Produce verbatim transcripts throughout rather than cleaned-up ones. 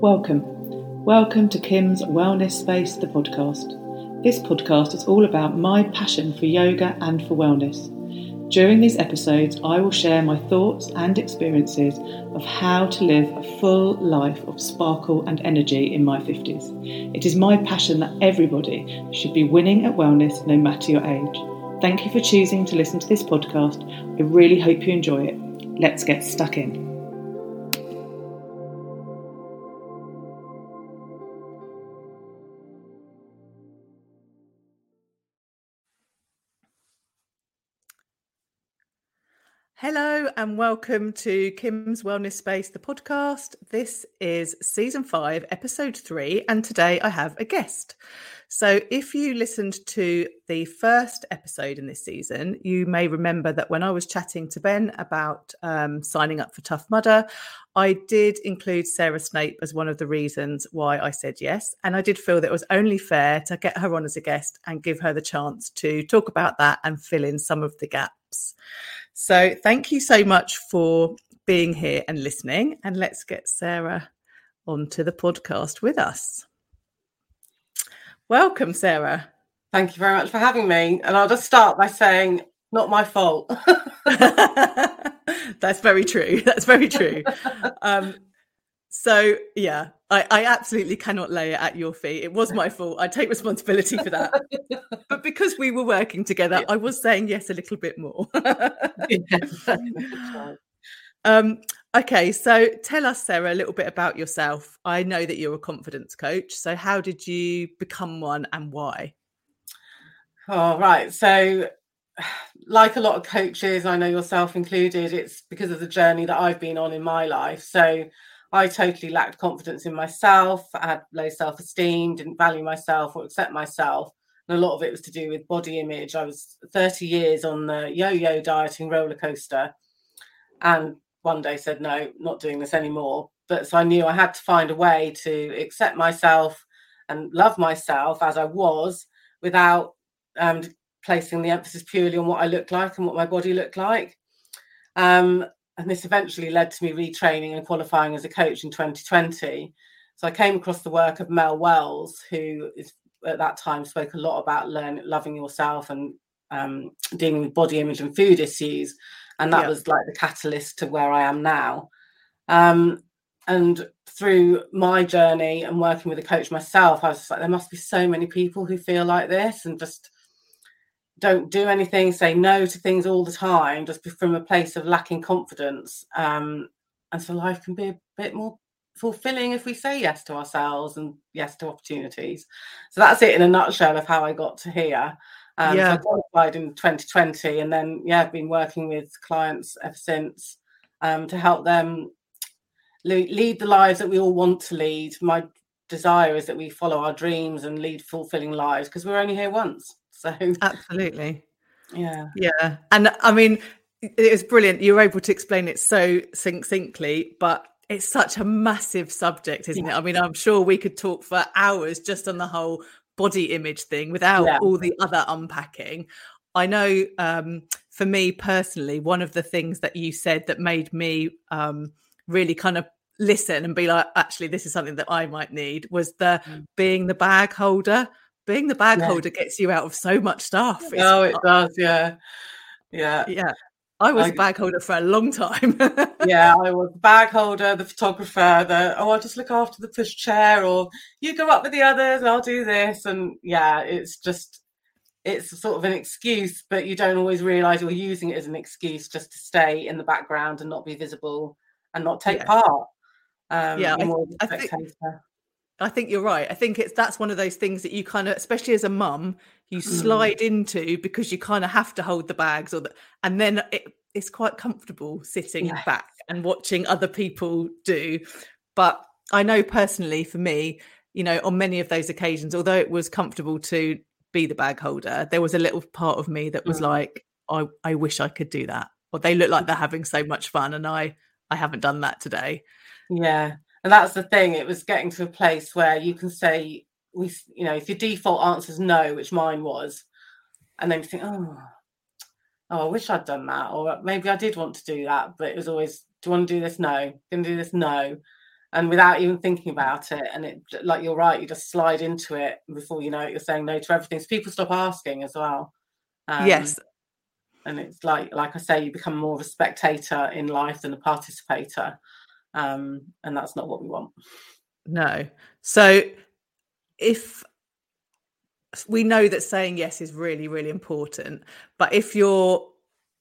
Welcome. Welcome to Kim's Wellness Space, the podcast. This podcast is all about my passion for yoga and for wellness. During these episodes, I will share my thoughts and experiences of how to live a full life of sparkle and energy in my fifties. It is my passion that everybody should be winning at wellness, no matter your age. Thank you for choosing to listen to this podcast. I really hope you enjoy it. Let's get stuck in. Hello and welcome to Kim's Wellness Space, the podcast. This is season five, episode three, and today I have a guest. So if you listened to the first episode in this season, you may remember that when I was chatting to Ben about um, signing up for Tough Mudder, I did include Sarah Snape as one of the reasons why I said yes. And I did feel that it was only fair to get her on as a guest and give her the chance to talk about that and fill in some of the gaps. So thank you so much for being here and listening. And let's get Sarah onto the podcast with us. Welcome, Sarah. Thank you very much for having me. And I'll just start by saying, not my fault. That's very true. That's very true. Um, so, yeah, I, I absolutely cannot lay it at your feet. It was my fault. I take responsibility for that. But because we were working together, I was saying yes a little bit more. Yeah. um, okay, so tell us, Sarah, a little bit about yourself. I know that you're a confidence coach. So how did you become one and why? Oh, right. So like a lot of coaches, I know yourself included, it's because of the journey that I've been on in my life. So I totally lacked confidence in myself. I had low self-esteem, didn't value myself or accept myself. And a lot of it was to do with body image. I was thirty years on the yo-yo dieting roller coaster and one day said, no, not doing this anymore. But so I knew I had to find a way to accept myself and love myself as I was without um, placing the emphasis purely on what I looked like and what my body looked like. Um, And this eventually led to me retraining and qualifying as a coach in twenty twenty. So I came across the work of Mel Wells, who is, at that time spoke a lot about learn, loving yourself and um, dealing with body image and food issues. And that yeah. was like the catalyst to where I am now. Um, and through my journey and working with a coach myself, I was just like, there must be so many people who feel like this and just don't do anything, say no to things all the time, just from a place of lacking confidence. Um, and so life can be a bit more fulfilling if we say yes to ourselves and yes to opportunities. So that's it in a nutshell of how I got to here. Um, yeah. So I qualified in twenty twenty and then, yeah, I've been working with clients ever since um, to help them le- lead the lives that we all want to lead. My desire is that we follow our dreams and lead fulfilling lives because we're only here once. So absolutely. Yeah. Yeah. And I mean, it was brilliant. You were able to explain it so succinctly, but it's such a massive subject, isn't yeah. it? I mean, I'm sure we could talk for hours just on the whole body image thing without yeah. all the other unpacking. I know um, for me personally, one of the things that you said that made me um, really kind of listen and be like, actually, this is something that I might need was the mm. being the bag holder. Being the bag yeah. holder gets you out of so much stuff. It's oh, it does, yeah. Yeah. Yeah. I was I, a bag holder for a long time. yeah, I was the bag holder, the photographer, the, oh, I'll just look after the push chair or you go up with the others and I'll do this. And yeah, it's just, it's sort of an excuse, but you don't always realise you're using it as an excuse just to stay in the background and not be visible and not take yeah. part. Um, yeah, I, I think... I think you're right. I think it's that's one of those things that you kind of, especially as a mum, you slide mm. into because you kind of have to hold the bags or the, and then it, it's quite comfortable sitting yes. back and watching other people do. But I know personally for me, you know, on many of those occasions, although it was comfortable to be the bag holder, there was a little part of me that was mm. like, I, I wish I could do that. Or they look like they're having so much fun and I, I haven't done that today. Yeah. And that's the thing. It was getting to a place where you can say, we, you know, if your default answer is no, which mine was, and then you think, oh, oh, I wish I'd done that, or maybe I did want to do that, but it was always, do you want to do this? No. Going to do this? No. and without even thinking about it. And it, like, you're right, you just slide into it, before you know it, you're saying no to everything. So people stop asking as well. Um, yes. And it's like, like I say, you become more of a spectator in life than a participator. Um, and that's not what we want. No. So if we know that saying yes is really, really important, but if you're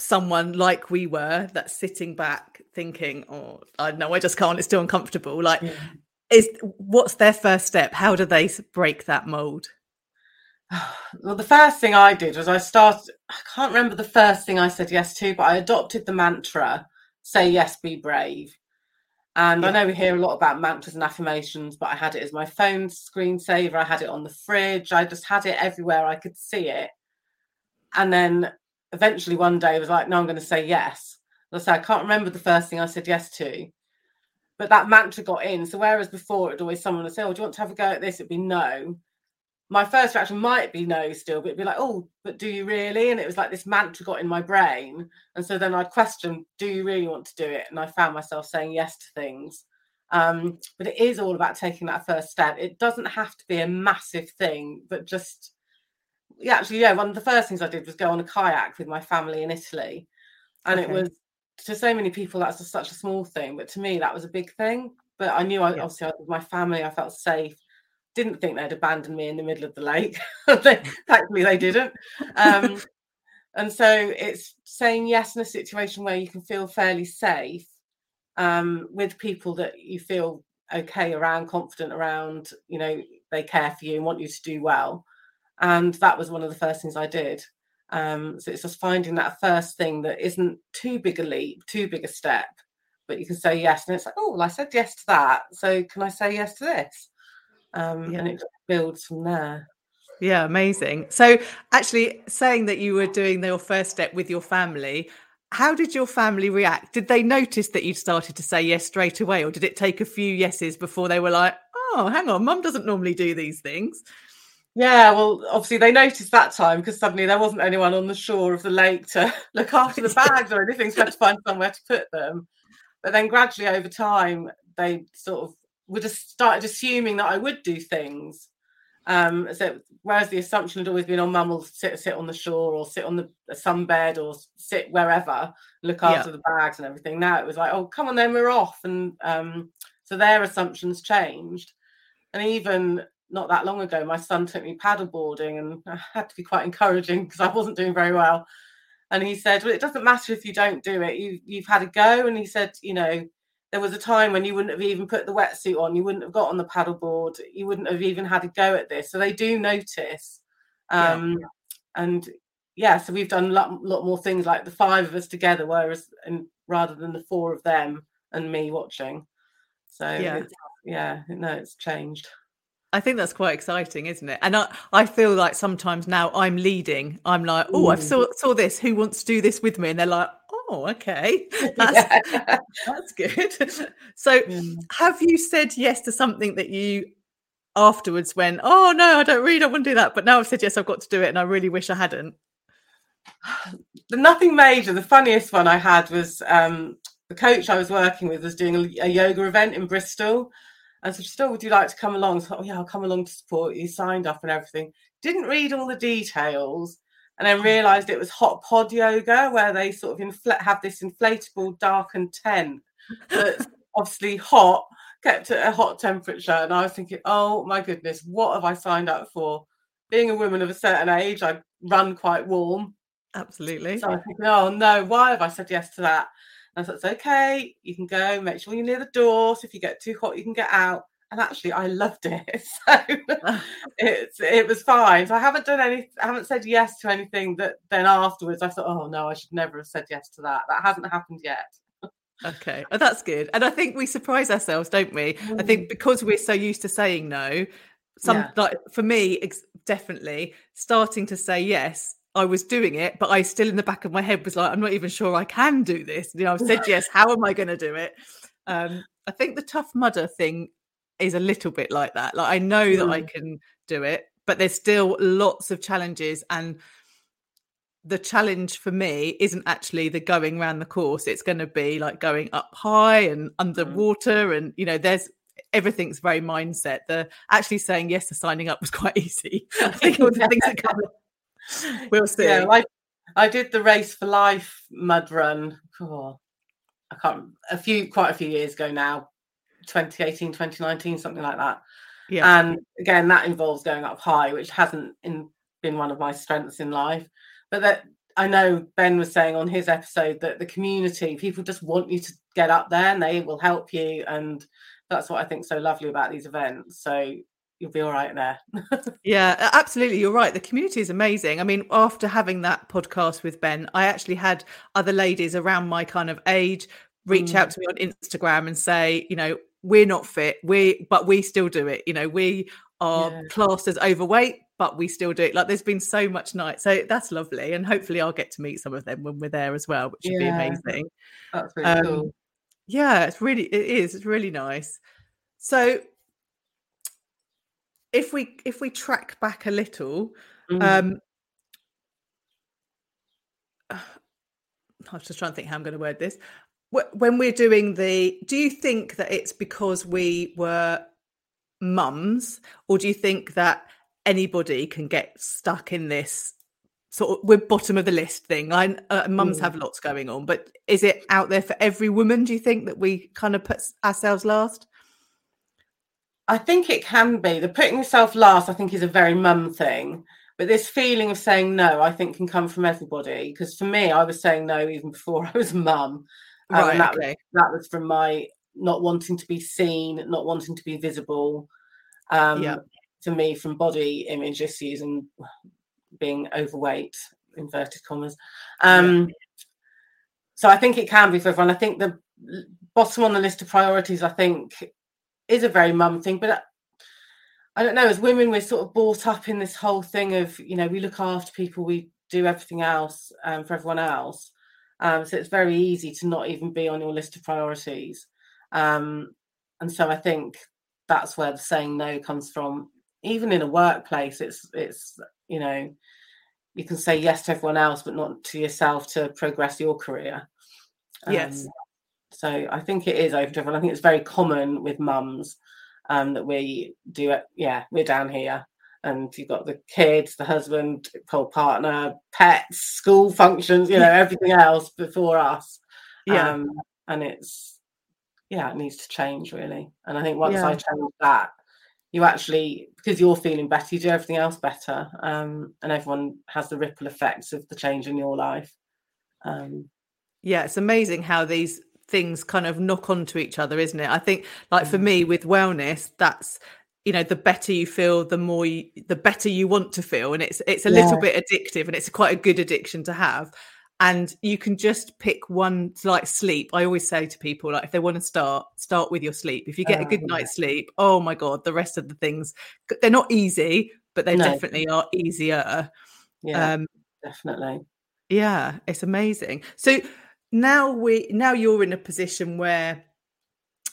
someone like we were, that's sitting back thinking, oh, I know, I just can't, it's still uncomfortable. Like, yeah. is what's their first step? How do they break that mold? Well, the first thing I did was I started, I can't remember the first thing I said yes to, but I adopted the mantra, say yes, be brave. And yeah. I know we hear a lot about mantras and affirmations, but I had it as my phone screensaver. I had it on the fridge. I just had it everywhere I could see it. And then eventually one day I was like, no, I'm going to say yes. And I said, I can't remember the first thing I said yes to. But that mantra got in. So whereas before it would always someone would say, oh, do you want to have a go at this? It'd be no. My first reaction might be no still, but it'd be like, oh, but do you really? And it was like this mantra got in my brain. And so then I'd question, do you really want to do it? And I found myself saying yes to things. Um, but it is all about taking that first step. It doesn't have to be a massive thing, but just, yeah, actually, yeah, one of the first things I did was go on a kayak with my family in Italy. And okay. It was, to so many people, that's just such a small thing. But to me, that was a big thing. But I knew, I, yeah. obviously, I was with my family, I felt safe. Didn't think they'd abandon me in the middle of the lake. they, thankfully, they didn't. Um, and so it's saying yes in a situation where you can feel fairly safe, um, with people that you feel okay around, confident around, you know, they care for you and want you to do well. And that was one of the first things I did. Um, so it's just finding that first thing that isn't too big a leap, too big a step, but you can say yes. And it's like, oh, well, I said yes to that. So can I say yes to this? Um, yeah. And it builds from there. Yeah, amazing. So actually saying that you were doing your first step with your family, how did your family react? Did they notice that you started to say yes straight away, or did it take a few yeses before they were like, oh, hang on, mum doesn't normally do these things? Yeah, well, obviously they noticed that time because suddenly there wasn't anyone on the shore of the lake to look after the bags or anything, so I had to find somewhere to put them. But then gradually over time, they sort of would have started assuming that I would do things. Um, so whereas the assumption had always been, oh, mum will sit sit on the shore or sit on the sunbed or sit wherever, look after yeah. the bags and everything. Now it was like, oh, come on then, we're off. And um, so their assumptions changed. And even not that long ago, my son took me paddle boarding, and I had to be quite encouraging because I wasn't doing very well. And he said, well, it doesn't matter if you don't do it. You, you've had a go. And he said, you know, there was a time when you wouldn't have even put the wetsuit on, you wouldn't have got on the paddleboard, you wouldn't have even had a go at this. So they do notice. Um, yeah. And yeah, so we've done a lot, lot more things like the five of us together, whereas and rather than the four of them and me watching. So yeah, it's, yeah no, it's changed. I think that's quite exciting, isn't it? And I, I feel like sometimes now I'm leading. I'm like, oh, I saw saw this. Who wants to do this with me? And they're like, oh, okay. That's, yeah. that's good. So yeah. Have you said yes to something that you afterwards went, oh, no, I don't really don't want to do that. But now I've said yes, I've got to do it. And I really wish I hadn't. Nothing major. The funniest one I had was um, the coach I was working with was doing a, a yoga event in Bristol. And so she said, oh, would you like to come along? So, oh, yeah, I'll come along to support you. Signed up and everything. Didn't read all the details. And then realised it was hot pod yoga, where they sort of infl- have this inflatable darkened tent that's obviously hot, kept at a hot temperature. And I was thinking, oh, my goodness, what have I signed up for? Being a woman of a certain age, I run quite warm. Absolutely. So I was thinking, oh, no, why have I said yes to that? And so it's okay, you can go, make sure you're near the door. So if you get too hot, you can get out. And actually, I loved it. So it's it was fine. So I haven't done any, I haven't said yes to anything that then afterwards I thought, oh no, I should never have said yes to that. That hasn't happened yet. Okay, well, that's good. And I think we surprise ourselves, don't we? Mm. I think because we're so used to saying no, some yeah. like for me, ex- definitely starting to say yes. I was doing it, but I still in the back of my head was like, I'm not even sure I can do this. You know, I've said yes, how am I going to do it? Um, I think the Tough Mudder thing is a little bit like that. Like I know mm. that I can do it, but there's still lots of challenges and the challenge for me isn't actually the going around the course. It's going to be like going up high and underwater. And, you know, there's everything's very mindset. The actually saying yes to signing up was quite easy. I think all the things that come. We'll see. Yeah, I, I did the Race for Life mud run. Oh, I can't, a few, quite a few years ago now, twenty eighteen, twenty nineteen, something like that. Yeah. And again, that involves going up high, which hasn't in, been one of my strengths in life. But that I know Ben was saying on his episode that the community, people just want you to get up there and they will help you. And that's what I think is so lovely about these events. So you'll be all right there. Yeah, absolutely. You're right. The community is amazing. I mean, after having that podcast with Ben, I actually had other ladies around my kind of age reach mm. out to me on Instagram and say, you know, we're not fit, we but we still do it. You know, we are yeah. classed as overweight, but we still do it. Like, there's been so much night. So that's lovely. And hopefully I'll get to meet some of them when we're there as well, which would yeah. be amazing. That's really um, cool. Yeah, it's really, it is. It's really nice. So if we, if we track back a little, mm. um, I was just trying to think how I'm going to word this. When we're doing the, do you think that it's because we were mums, or do you think that anybody can get stuck in this sort of we're bottom of the list thing? I uh, mums have lots going on, but is it out there for every woman, do you think, that we kind of put ourselves last? I think it can be. The putting yourself last, I think, is a very mum thing. But this feeling of saying no, I think, can come from everybody. Because for me, I was saying no even before I was a mum. Um, right, and that, okay. was, that was from my not wanting to be seen, not wanting to be visible. Um, yeah. To me, from body image issues and being overweight, inverted commas. Um, yeah. So I think it can be for everyone. I think the bottom on the list of priorities, I think, is a very mum thing. But I don't know, as women, we're sort of brought up in this whole thing of, you know, we look after people, we do everything else um, for everyone else. Um, so it's very easy to not even be on your list of priorities. Um, and so I think that's where the saying no comes from. Even in a workplace, it's, it's, you know, you can say yes to everyone else, but not to yourself to progress your career. Um, yes. So I think it is open to everyone. I think it's very common with mums um, that we do it. Yeah, we're down here. And you've got the kids, the husband, co-partner, pets, school functions, you know, everything else before us. Yeah. Um, and it's, yeah, it needs to change, really. And I think once yeah. I change that, you actually, because you're feeling better, you do everything else better. Um, and everyone has the ripple effects of the change in your life. Um, yeah, it's amazing how these things kind of knock onto each other, isn't it? I think, like, for me with wellness, that's, you know, the better you feel, the more you, the better you want to feel. And it's it's a yeah. little bit addictive, and it's quite a good addiction to have. And you can just pick one, like sleep. I always say to people, like, if they want to start, start with your sleep. If you get oh, a good yeah. night's sleep, oh my God, the rest of the things, they're not easy, but they no. definitely are easier. Yeah, um, definitely. Yeah, it's amazing. So now we, now you're in a position where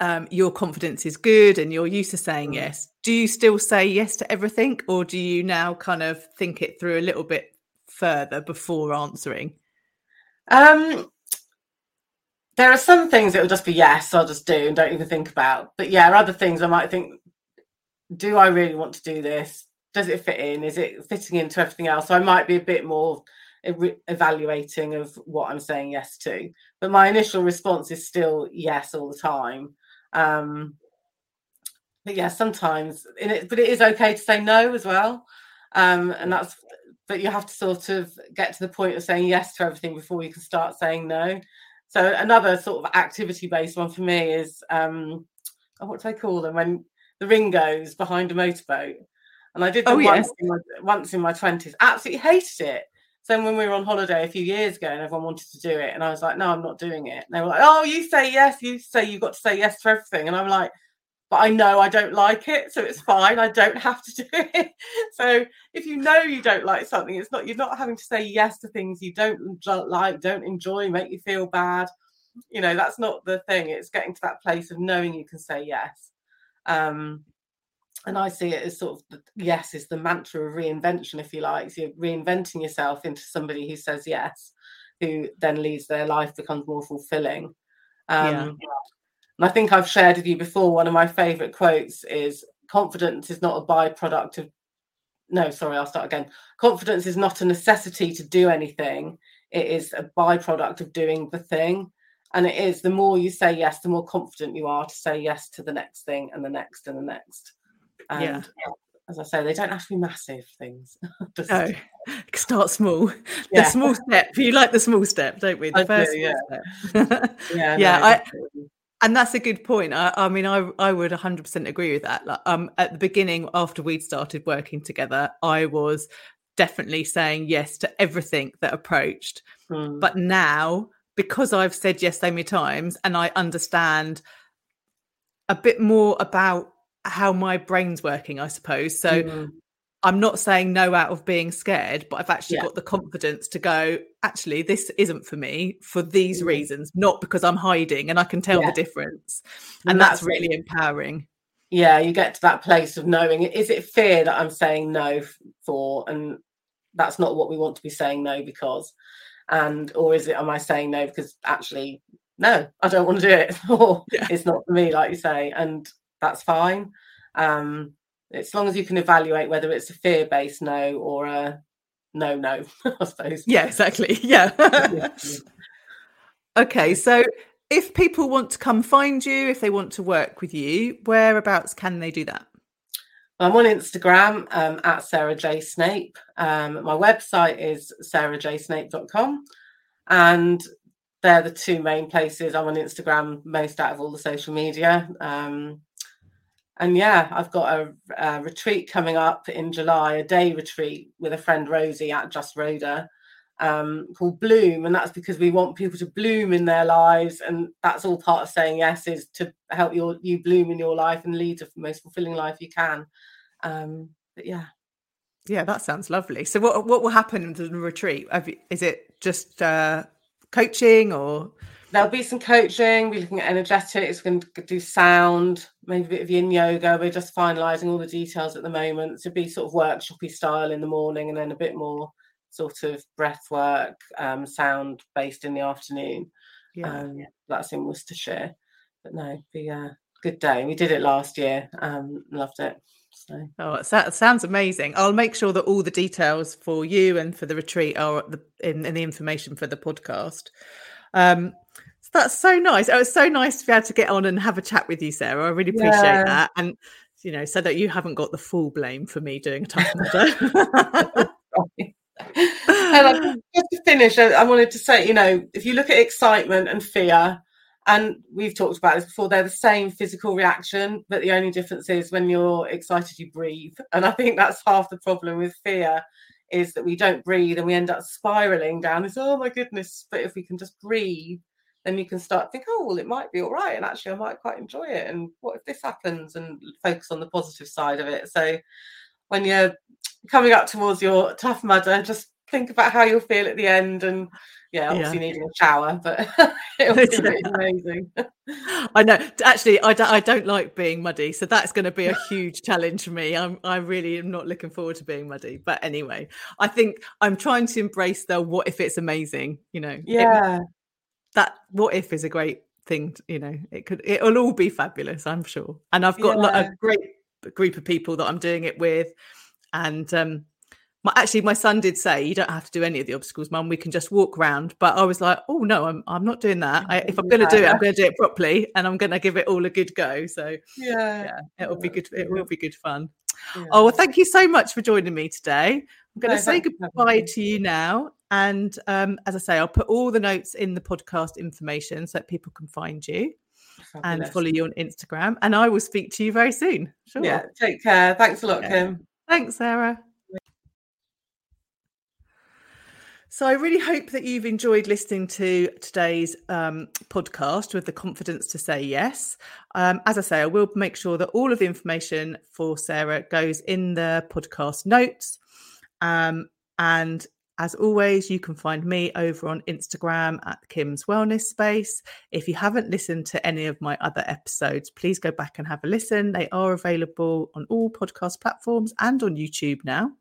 um, your confidence is good and you're used to saying mm. yes. Do you still say yes to everything, or do you now kind of think it through a little bit further before answering? Um, there are some things that will just be yes, I'll just do and don't even think about. But yeah, other things I might think, do I really want to do this? Does it fit in? Is it fitting into everything else? So I might be a bit more evaluating of what I'm saying yes to. But my initial response is still yes all the time. Um, but yeah, sometimes, and it, but it is okay to say no as well. Um, and that's, but you have to sort of get to the point of saying yes to everything before you can start saying no. So another sort of activity-based one for me is, um, oh, what do I call them? When the ring goes behind a motorboat. And I did them oh, once, yes. in my, once in my twenties. Absolutely hated it. So when we were on holiday a few years ago and everyone wanted to do it, and I was like, no, I'm not doing it. And they were like, oh, you say yes. You say you've got to say yes to everything. And I'm like, but I know I don't like it, so it's fine. I don't have to do it. So if you know you don't like something, it's not, you're not having to say yes to things you don't like, don't enjoy, make you feel bad. You know, that's not the thing. It's getting to that place of knowing you can say yes. Um, And I see it as sort of, yes, is the mantra of reinvention, if you like. So you're reinventing yourself into somebody who says yes, who then leads their life, becomes more fulfilling. Um, yeah. And I think I've shared with you before, one of my favourite quotes is, confidence is not a byproduct of, no, sorry, I'll start again. Confidence is not a necessity to do anything. It is a byproduct of doing the thing. And it is, the more you say yes, the more confident you are to say yes to the next thing and the next and the next. And yeah. As I say, they don't have to be massive things. Just, no, start small. Yeah. The small step. You like the small step, don't we? The I first do, yeah. Step. yeah, yeah. No, I, and that's a good point. I, I mean, I I would one hundred percent agree with that. Like, um, at the beginning, after we'd started working together, I was definitely saying yes to everything that approached. Mm. But now, because I've said yes so many times, and I understand a bit more about how my brain's working, I suppose. So mm. I'm not saying no out of being scared, but I've actually yeah. got the confidence to go, actually, this isn't for me for these mm. reasons, not because I'm hiding, and I can tell yeah. the difference. And, and that's, that's really empowering. Yeah, you get to that place of knowing, is it fear that I'm saying no for? And that's not what we want to be saying no because. And or is it, am I saying no because actually, no, I don't want to do it, or yeah. it's not for me, like you say. And that's fine. Um, as long as you can evaluate whether it's a fear-based no or a no-no, I suppose. Yeah, exactly. Yeah. yeah. Okay, so if people want to come find you, if they want to work with you, whereabouts can they do that? I'm on Instagram um, at Sarah J. Snape. Um, my website is sarah j snape dot com, and they're the two main places. I'm on Instagram most out of all the social media. Um, and yeah, I've got a, a retreat coming up in July, a day retreat with a friend Rosie at Just Rhoda um, called Bloom. And that's because we want people to bloom in their lives. And that's all part of saying yes, is to help your, you bloom in your life and lead the most fulfilling life you can. Um, but yeah. Yeah, that sounds lovely. So what what will happen to the retreat? Have you, is it just... Uh... coaching, or there'll be some coaching? We're looking at energetics, we're going to do sound, maybe a bit of yin yoga. We're just finalizing all the details at the moment. So it'll be sort of workshopy style in the morning, and then a bit more sort of breath work, um sound based in the afternoon. Yeah, um, that's in Worcestershire. But no, it'd be a good day. We did it last year, um loved it. So oh, it sounds amazing. I'll make sure that all the details for you and for the retreat are at the, in, in the information for the podcast. Um, so that's so nice. Oh, it's so nice to be able to get on and have a chat with you, Sarah. I really appreciate yeah. that. And, you know, so that you haven't got the full blame for me doing a tough matter. And just to finish, I wanted to say, you know, if you look at excitement and fear, and we've talked about this before, they're the same physical reaction, but the only difference is when you're excited, you breathe. And I think that's half the problem with fear, is that we don't breathe and we end up spiralling down. It's, oh, my goodness. But if we can just breathe, then you can start to think, oh, well, it might be all right. And actually, I might quite enjoy it. And what if this happens? And focus on the positive side of it. So when you're coming up towards your Tough Mudder, just think about how you'll feel at the end. And yeah, obviously yeah. needing a shower, but it'll be really amazing. I know. Actually, I, d- I don't like being muddy, so that's going to be a huge challenge for me. I'm, I really am not looking forward to being muddy. But anyway, I think I'm trying to embrace the what if it's amazing, you know. Yeah. It, that what if is a great thing, to, you know. It could, it'll all be fabulous, I'm sure. And I've got yeah. like, a great group of people that I'm doing it with. And, um, My, actually, my son did say, you don't have to do any of the obstacles, Mum. We can just walk round. But I was like, oh, no, I'm I'm not doing that. I, if I'm going to yeah. do it, I'm going to do it properly, and I'm going to give it all a good go. So, yeah, yeah it'll yeah. be good. It will be good fun. Yeah. Oh, well, thank you so much for joining me today. I'm going to no, say goodbye to you now. And um, as I say, I'll put all the notes in the podcast information so that people can find you Fabulous. and follow you on Instagram. And I will speak to you very soon. Sure. Yeah, take care. Thanks a lot, yeah. Kim. Thanks, Sarah. So I really hope that you've enjoyed listening to today's um, podcast with the confidence to say yes. Um, as I say, I will make sure that all of the information for Sarah goes in the podcast notes. Um, and As always, you can find me over on Instagram at Kim's Wellness Space. If you haven't listened to any of my other episodes, please go back and have a listen. They are available on all podcast platforms and on YouTube now.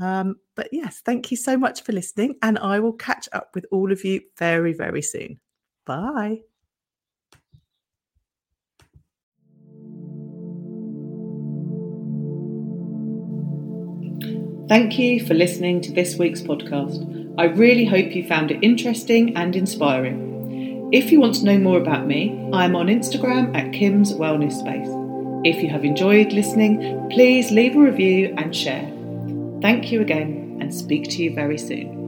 Um, but yes, thank you so much for listening, and I will catch up with all of you very, very soon. Bye. Thank you for listening to this week's podcast. I really hope you found it interesting and inspiring. If you want to know more about me, I'm on Instagram at Kim's Wellness Space. If you have enjoyed listening, please leave a review and share. Thank you again, and speak to you very soon.